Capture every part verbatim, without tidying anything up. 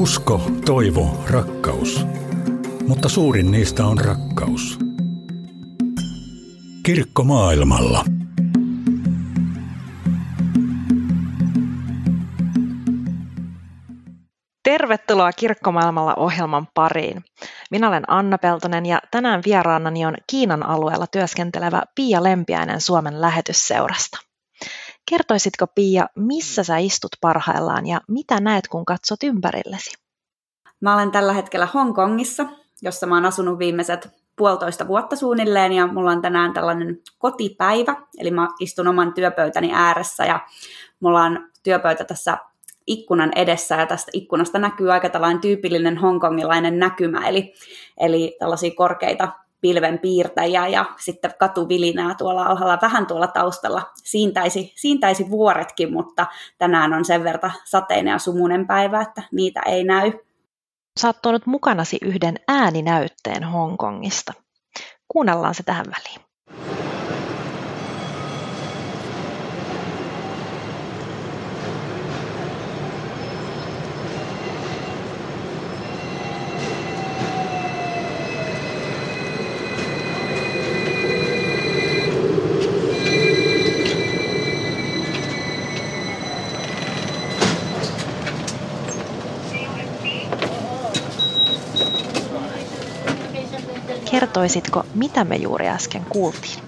Usko, toivo, rakkaus. Mutta suurin niistä on rakkaus. Kirkko maailmalla. Tervetuloa Kirkko maailmalla -ohjelman pariin. Minä olen Anna Peltonen ja tänään vieraanani on Kiinan alueella työskentelevä Piia Lempiäinen Suomen lähetysseurasta. Kertoisitko, Piia, missä sä istut parhaillaan ja mitä näet, kun katsot ympärillesi? Mä olen tällä hetkellä Hongkongissa, jossa mä oon asunut viimeiset puolitoista vuotta suunnilleen, ja mulla on tänään tällainen kotipäivä, eli mä istun oman työpöytäni ääressä ja mulla on työpöytä tässä ikkunan edessä, ja tästä ikkunasta näkyy aika tällainen tyypillinen hongkongilainen näkymä, eli, eli tällaisia korkeita pilvenpiirtäjiä ja sitten katuvilinää tuolla alhaalla, vähän tuolla taustalla. Siintäisi, siintäisi vuoretkin, mutta tänään on sen verta sateinen ja sumuinen päivä, että niitä ei näy. Sä oot tuonut mukanasi yhden ääninäytteen Hongkongista. Kuunnellaan se tähän väliin. Kertoisitko, mitä me juuri äsken kuultiin?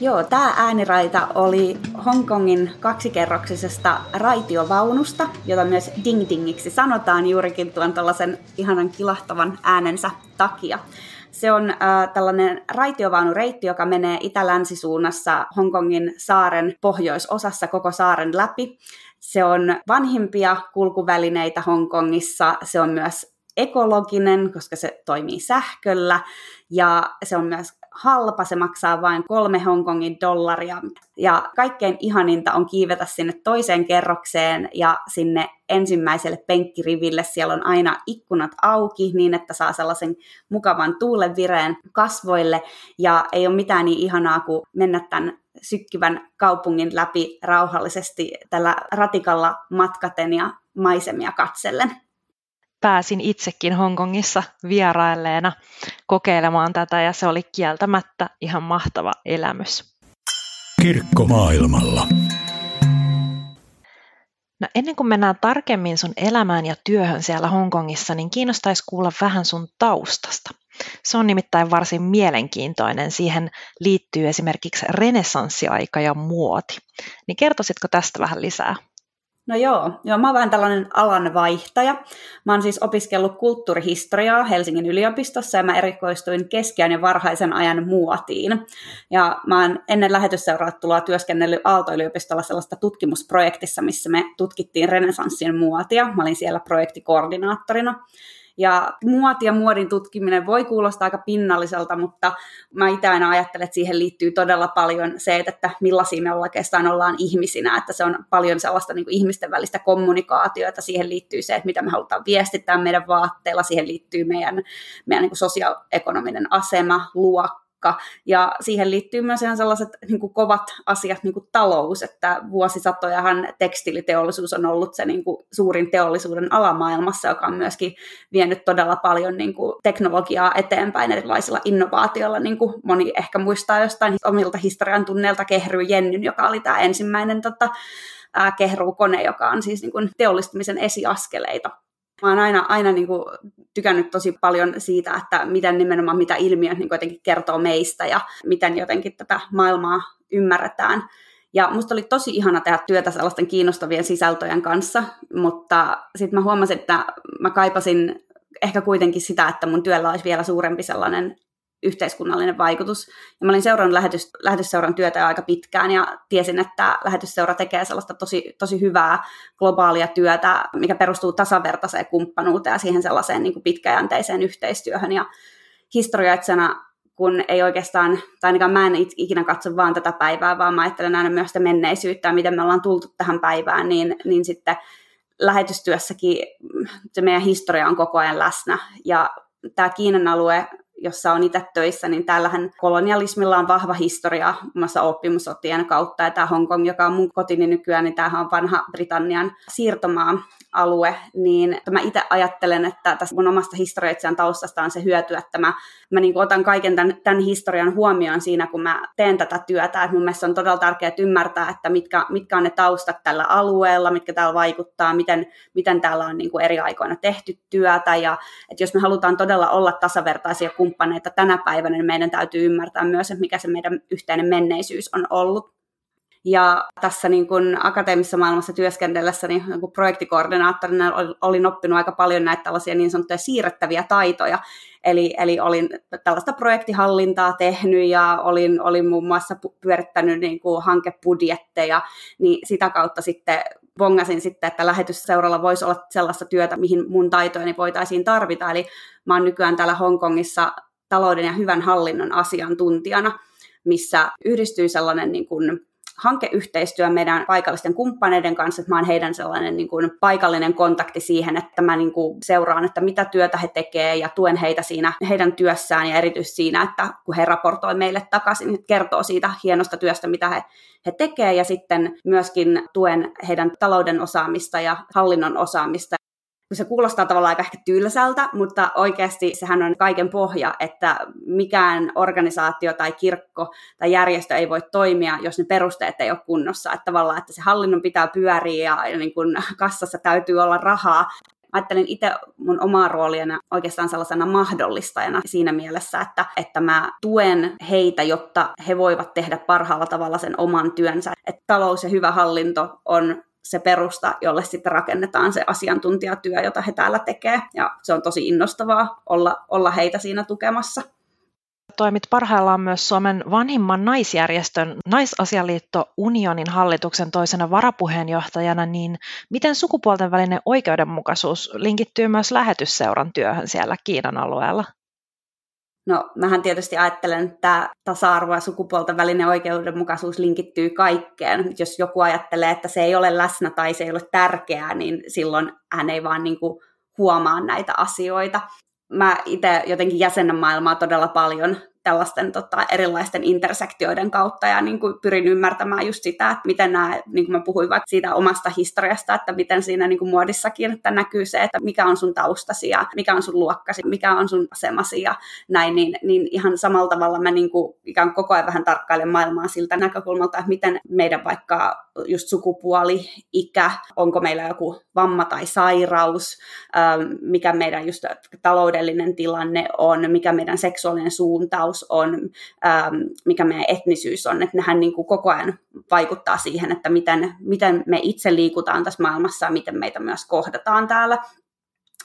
Joo, tämä ääniraita oli Hongkongin kaksikerroksisesta raitiovaunusta, jota myös ding-dingiksi sanotaan juurikin tuon tällaisen ihanan kilahtavan äänensä takia. Se on äh, tällainen raitiovaunureitti, joka menee itä-länsisuunnassa Hongkongin saaren pohjoisosassa koko saaren läpi. Se on vanhimpia kulkuvälineitä Hongkongissa, se on myös ekologinen, koska se toimii sähköllä ja se on myös halpa, se maksaa vain kolme Hongkongin dollaria. Ja kaikkein ihaninta on kiivetä sinne toiseen kerrokseen ja sinne ensimmäiselle penkkiriville. Siellä on aina ikkunat auki niin, että saa sellaisen mukavan tuulenvireen kasvoille ja ei ole mitään niin ihanaa kuin mennä tämän sykkivän kaupungin läpi rauhallisesti tällä ratikalla matkaten ja maisemia katsellen. Pääsin itsekin Hongkongissa vierailleena kokeilemaan tätä ja se oli kieltämättä ihan mahtava elämys. Kirkko maailmalla. No, ennen kuin mennään tarkemmin sun elämään ja työhön siellä Hongkongissa, niin kiinnostaisi kuulla vähän sun taustasta. Se on nimittäin varsin mielenkiintoinen. Siihen liittyy esimerkiksi renessanssiaika ja muoti. Niin kertoisitko tästä vähän lisää? No joo, joo, mä oon vähän tällainen alanvaihtaja. Mä oon siis opiskellut kulttuurihistoriaa Helsingin yliopistossa ja mä erikoistuin keskiajan ja varhaisen ajan muotiin. Ja mä oon ennen lähetysseuraa tuloa työskennellyt Aalto-yliopistolla sellaista tutkimusprojektissa, missä me tutkittiin renessanssin muotia. Mä olin siellä projektikoordinaattorina. Ja muoti ja muodin tutkiminen voi kuulostaa aika pinnalliselta, mutta mä itse aina ajattelen, että siihen liittyy todella paljon se, että millaisia me oikeastaan ollaan ihmisinä, että se on paljon sellaista niin kuin ihmisten välistä kommunikaatiota, siihen liittyy se, että mitä me halutaan viestittää meidän vaatteilla, siihen liittyy meidän, meidän niin kuin sosioekonominen asema, luokka. Ja siihen liittyy myös ihan sellaiset niin kuin kovat asiat, niin kuin talous, että vuosisatojahan tekstiiliteollisuus on ollut se niin kuin suurin teollisuuden ala maailmassa, joka on myöskin vienyt todella paljon niin kuin teknologiaa eteenpäin erilaisilla innovaatioilla. Niin kuin moni ehkä muistaa jostain omilta historian tunneilta Kehry Jennyn, joka oli tämä ensimmäinen tota, ää, kehruukone, joka on siis niin kuin teollistumisen esiaskeleita. Mä oon aina, aina niin kuin tykännyt tosi paljon siitä, että miten nimenomaan mitä ilmiöt niin kuin jotenkin kertoo meistä ja miten jotenkin tätä maailmaa ymmärretään. Ja musta oli tosi ihana tehdä työtä sellaisten kiinnostavien sisältöjen kanssa, mutta sitten mä huomasin, että mä kaipasin ehkä kuitenkin sitä, että mun työllä olisi vielä suurempi sellainen yhteiskunnallinen vaikutus. Ja mä olin seurannut lähetys, lähetysseuran työtä jo aika pitkään ja tiesin, että lähetysseura tekee sellaista tosi, tosi hyvää globaalia työtä, mikä perustuu tasavertaiseen kumppanuuteen ja siihen sellaiseen niin kuin pitkäjänteiseen yhteistyöhön. Ja historioitsena, kun ei oikeastaan, tai ainakaan mä en ikinä katso vaan tätä päivää, vaan mä ajattelen aina myös sitä menneisyyttä ja miten me ollaan tultu tähän päivään, niin, niin sitten lähetystyössäkin se meidän historia on koko ajan läsnä. Ja tämä Kiinan alue jossa on itse töissä, niin täällähän kolonialismilla on vahva historia muun muassa oppimusotien kautta. Ja tämä Hongkong, joka on mun kotini nykyään, niin tämähän on vanha Britannian siirtomaa-alue. Niin mä itse ajattelen, että tässä mun omasta historioitsijan taustasta on se hyöty, että mä, mä niin kuin otan kaiken tämän, tämän historian huomioon siinä, kun mä teen tätä työtä. Et mun mielestä on todella tärkeää ymmärtää, että mitkä, mitkä on ne taustat tällä alueella, mitkä täällä vaikuttaa, miten, miten täällä on niin kuin eri aikoina tehty työtä. Ja että jos me halutaan todella olla tasavertaisia kumppaneita tänä päivänä, niin meidän täytyy ymmärtää myös, että mikä se meidän yhteinen menneisyys on ollut. Ja tässä niin kuin akateemisessa maailmassa työskennellessä niin kuin projektikoordinaattorina olin oppinut aika paljon näitä tällaisia niin sanottuja siirrettäviä taitoja. Eli, eli olin tällaista projektihallintaa tehnyt ja olin, olin muun muassa pyörittänyt niin kuin hankebudjetteja, niin sitä kautta sitten bongasin sitten, että lähetysseuralla voisi olla sellaista työtä, mihin mun taitoja voitaisiin tarvita. Eli mä oon nykyään täällä Hongkongissa talouden ja hyvän hallinnon asiantuntijana, missä yhdistyy sellainen niin kuin hankeyhteistyö meidän paikallisten kumppaneiden kanssa, että mä oon heidän sellainen niin kuin paikallinen kontakti siihen, että mä niin kuin seuraan, että mitä työtä he tekee ja tuen heitä siinä heidän työssään ja erityisesti siinä, että kun he raportoi meille takaisin, että kertoo siitä hienosta työstä, mitä he, he tekee ja sitten myöskin tuen heidän talouden osaamista ja hallinnon osaamista. Se kuulostaa tavallaan aika ehkä tylsältä, mutta oikeasti sehän on kaiken pohja, että mikään organisaatio tai kirkko tai järjestö ei voi toimia, jos ne perusteet ei ole kunnossa. Että tavallaan, että se hallinnon pitää pyöriä ja niin kuin kassassa täytyy olla rahaa. Ajattelen itse mun omaa rooliana oikeastaan sellaisena mahdollistajana siinä mielessä, että, että mä tuen heitä, jotta he voivat tehdä parhaalla tavalla sen oman työnsä. Että talous ja hyvä hallinto on se perusta, jolle sitten rakennetaan se asiantuntijatyö, jota he täällä tekee. Ja se on tosi innostavaa olla, olla heitä siinä tukemassa. Toimit parhaillaan myös Suomen vanhimman naisjärjestön Naisasialiitto Unionin hallituksen toisena varapuheenjohtajana, niin miten sukupuolten välinen oikeudenmukaisuus linkittyy myös lähetysseuran työhön siellä Kiinan alueella? No, mähän tietysti ajattelen, että tasa-arvo ja sukupuolten välinen oikeudenmukaisuus linkittyy kaikkeen. Jos joku ajattelee, että se ei ole läsnä tai se ei ole tärkeää, niin silloin hän ei vaan niin kuin huomaa näitä asioita. Mä itse jotenkin jäsennän maailmaa todella paljon tällaisten tota, erilaisten intersektioiden kautta ja niin kuin pyrin ymmärtämään just sitä, että miten nämä, niin kuin mä puhuin vaikka siitä omasta historiasta, että miten siinä niin kuin muodissakin että näkyy se, että mikä on sun taustasi ja mikä on sun luokkasi, mikä on sun asemasi ja näin, niin, niin ihan samalla tavalla mä niin kuin ikään koko ajan vähän tarkkailen maailmaa siltä näkökulmalta, että miten meidän vaikka just sukupuoli, ikä, onko meillä joku vamma tai sairaus, mikä meidän just taloudellinen tilanne on, mikä meidän seksuaalinen suuntaus on, mikä meidän etnisyys on, että nehän niin kuin koko ajan vaikuttaa siihen, että miten, miten me itse liikutaan tässä maailmassa ja miten meitä myös kohdataan täällä.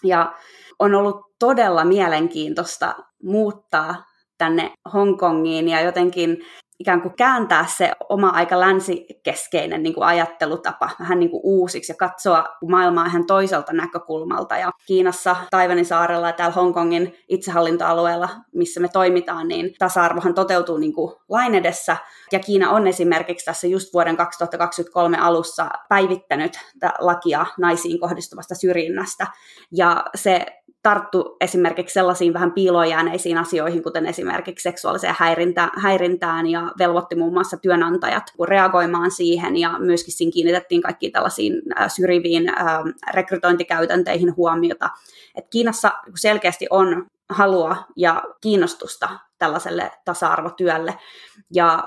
Ja on ollut todella mielenkiintoista muuttaa tänne Hongkongiin ja jotenkin ikään kuin kääntää se oma aika länsikeskeinen niin kuin ajattelutapa vähän niin kuin uusiksi ja katsoa maailmaa ihan toiselta näkökulmalta. Ja Kiinassa, Taiwanin saarella ja täällä Hongkongin itsehallintoalueella, missä me toimitaan, niin tasa-arvohan toteutuu niin kuin lain edessä. Ja Kiina on esimerkiksi tässä just vuoden kaksituhattakaksikymmentäkolme alussa päivittänyt lakia naisiin kohdistuvasta syrjinnästä. Ja se tarttu esimerkiksi sellaisiin vähän piiloon jääneisiin asioihin, kuten esimerkiksi seksuaaliseen häirintä, häirintään ja velvoitti muun muassa työnantajat reagoimaan siihen ja myöskin siinä kiinnitettiin kaikkiin tällaisiin syrjiviin rekrytointikäytänteihin huomiota. Et Kiinassa selkeästi on halua ja kiinnostusta tällaiselle tasa-arvotyölle ja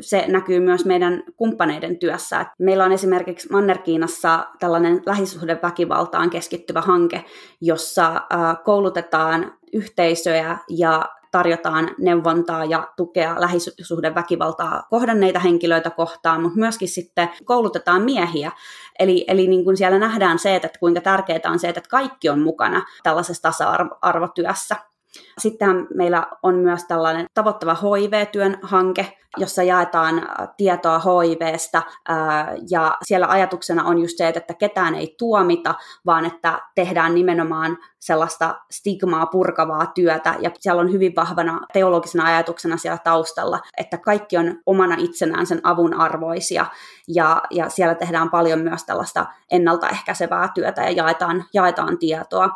se näkyy myös meidän kumppaneiden työssä. Meillä on esimerkiksi Manner-Kiinassa tällainen lähisuhdeväkivaltaan keskittyvä hanke, jossa koulutetaan yhteisöjä ja tarjotaan neuvontaa ja tukea lähisuhdeväkivaltaa kohdanneita henkilöitä kohtaan, mutta myöskin sitten koulutetaan miehiä. Eli, eli niin kuin siellä nähdään se, että kuinka tärkeää on se, että kaikki on mukana tällaisessa tasa-arvotyössä. Sitten meillä on myös tällainen tavoittava H I V-työn hanke, jossa jaetaan tietoa H I V:stä ja siellä ajatuksena on just se, että ketään ei tuomita, vaan että tehdään nimenomaan sellaista stigmaa purkavaa työtä ja siellä on hyvin vahvana teologisena ajatuksena siellä taustalla, että kaikki on omana itsenään sen avun arvoisia ja, ja siellä tehdään paljon myös tällaista ennaltaehkäisevää työtä ja jaetaan, jaetaan tietoa.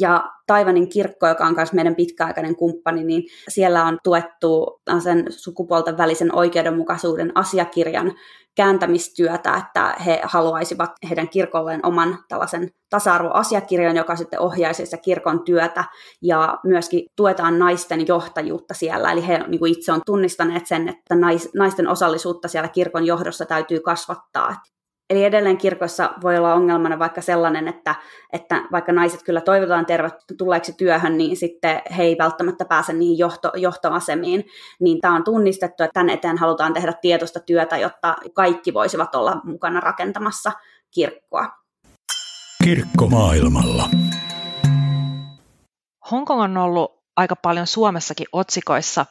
Ja Taiwanin kirkko, joka on myös meidän pitkäaikainen kumppani, niin siellä on tuettu sen sukupuolten välisen oikeudenmukaisuuden asiakirjan kääntämistyötä, että he haluaisivat heidän kirkolleen oman tällaisen tasa-arvoasiakirjan, joka sitten ohjaisi sitä kirkon työtä, ja myöskin tuetaan naisten johtajuutta siellä, eli he niin kuin itse on tunnistaneet sen, että naisten osallisuutta siellä kirkon johdossa täytyy kasvattaa. Eli edelleen kirkossa voi olla ongelmana vaikka sellainen, että, että vaikka naiset kyllä toivotaan tervetulleeksi työhön, niin sitten he ei välttämättä pääse niihin johto, johtoasemiin. Niin tämä on tunnistettu, että tämän eteen halutaan tehdä tietoista työtä, jotta kaikki voisivat olla mukana rakentamassa kirkkoa. Kirkko maailmalla. Hongkong on ollut aika paljon Suomessakin otsikoissa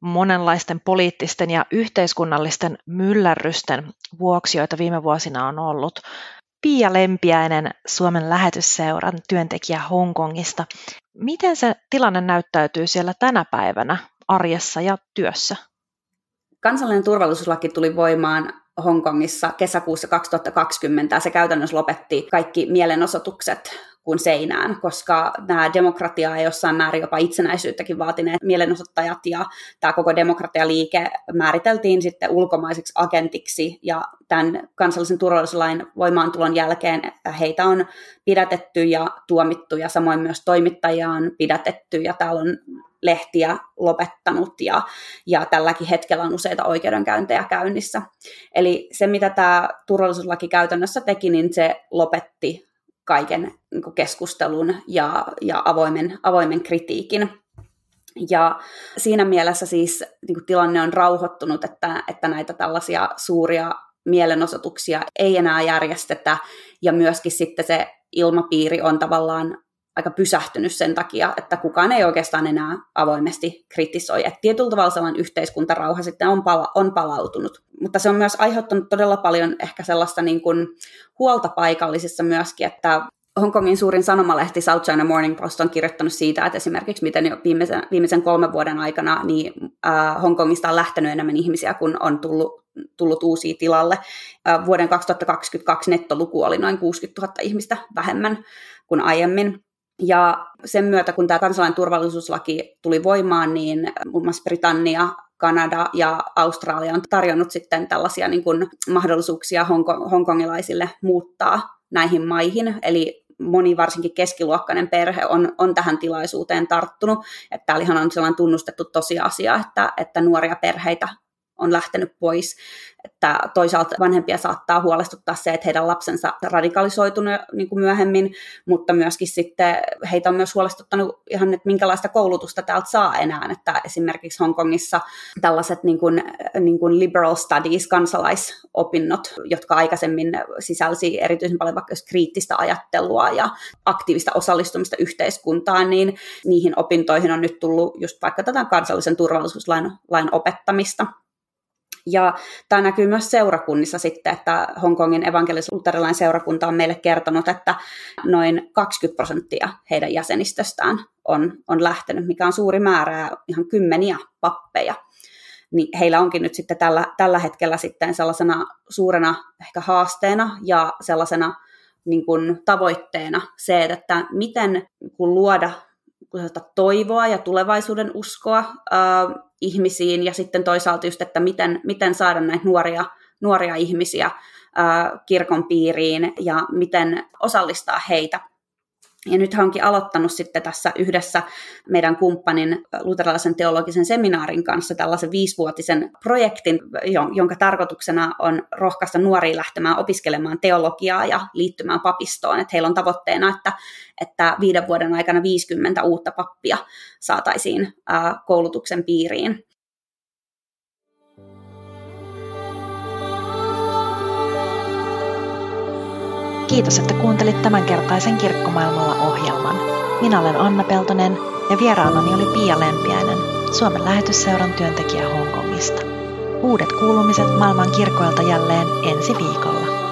monenlaisten poliittisten ja yhteiskunnallisten myllärrysten vuoksi, joita viime vuosina on ollut. Piia Lempiäinen, Suomen Lähetysseuran työntekijä Hongkongista. Miten se tilanne näyttäytyy siellä tänä päivänä arjessa ja työssä? Kansallinen turvallisuuslaki tuli voimaan Hongkongissa kesäkuussa kaksituhattakaksikymmentä, ja se käytännössä lopetti kaikki mielenosoitukset kuin seinään, koska nämä demokratiaa ja jossain määrin jopa itsenäisyyttäkin vaatineet mielenosoittajat ja tämä koko demokratialiike määriteltiin sitten ulkomaiseksi agentiksi, ja tämän kansallisen turvallisuuslain voimaantulon jälkeen heitä on pidätetty ja tuomittu, ja samoin myös toimittajia on pidätetty, ja täällä on lehtiä lopettanut, ja, ja tälläkin hetkellä on useita oikeudenkäyntejä käynnissä. Eli se, mitä tämä turvallisuuslaki käytännössä teki, niin se lopetti kaiken keskustelun ja, ja avoimen, avoimen kritiikin. Ja siinä mielessä siis niin kuin tilanne on rauhoittunut, että, että näitä tällaisia suuria mielenosoituksia ei enää järjestetä, ja myöskin sitten se ilmapiiri on tavallaan aika pysähtynyt sen takia, että kukaan ei oikeastaan enää avoimesti kritisoi. Et tietyllä tavalla sellainen yhteiskuntarauha sitten on, pala- on palautunut. Mutta se on myös aiheuttanut todella paljon ehkä sellaista niin kuin huolta paikallisissa myöskin, että Hongkongin suurin sanomalehti South China Morning Post on kirjoittanut siitä, että esimerkiksi miten jo viimeisen, viimeisen kolmen vuoden aikana niin äh, Hongkongista on lähtenyt enemmän ihmisiä, kun on tullut, tullut uusia tilalle. Äh, vuoden kaksituhattakaksikymmentäkaksi nettoluku oli noin kuusikymmentätuhatta ihmistä vähemmän kuin aiemmin. Ja sen myötä, kun tämä kansallinen turvallisuuslaki tuli voimaan, niin muun muassa Britannia, Kanada ja Australia on tarjonnut sitten tällaisia niin kuin mahdollisuuksia honko- hongkongilaisille muuttaa näihin maihin. Eli moni varsinkin keskiluokkainen perhe on, on tähän tilaisuuteen tarttunut. Että täällähän on sellainen tunnustettu tosiasia, että, että nuoria perheitä on lähtenyt pois. Että toisaalta vanhempia saattaa huolestuttaa se, että heidän lapsensa radikalisoituneet niin kuin myöhemmin, mutta myöskin sitten heitä on myös huolestuttanut ihan, että minkälaista koulutusta täältä saa enää. Että esimerkiksi Hongkongissa tällaiset niin kuin, niin kuin liberal studies, kansalaisopinnot, jotka aikaisemmin sisälsi erityisen paljon vaikka kriittistä ajattelua ja aktiivista osallistumista yhteiskuntaan, niin niihin opintoihin on nyt tullut just vaikka tätä kansallisen turvallisuuslain lain opettamista. Ja tämä näkyy myös seurakunnissa sitten, että Hongkongin evankelis-luterilainen seurakunta on meille kertonut, että noin kaksikymmentä prosenttia heidän jäsenistöstään on, on lähtenyt, mikä on suuri määrä, ihan kymmeniä pappeja. Niin heillä onkin nyt sitten tällä, tällä hetkellä sitten sellaisena suurena ehkä haasteena ja sellaisena niin kuin tavoitteena se, että miten kun luoda toivoa ja tulevaisuuden uskoa ää, ihmisiin, ja sitten toisaalta just, että miten, miten saada näitä nuoria, nuoria ihmisiä ää, kirkon piiriin ja miten osallistaa heitä. Ja nyt hän onkin aloittanut sitten tässä yhdessä meidän kumppanin luterilaisen teologisen seminaarin kanssa tällaisen viisivuotisen projektin, jonka tarkoituksena on rohkaista nuoria lähtemään opiskelemaan teologiaa ja liittymään papistoon. Että heillä on tavoitteena, että, että viiden vuoden aikana viisikymmentä uutta pappia saataisiin koulutuksen piiriin. Kiitos, että kuuntelit tämänkertaisen Kirkkomaailmalla ohjelman. Minä olen Anna Peltonen ja vieraanani oli Piia Lempiäinen, Suomen Lähetysseuran työntekijä Hongkongista. Uudet kuulumiset maailman kirkoilta jälleen ensi viikolla.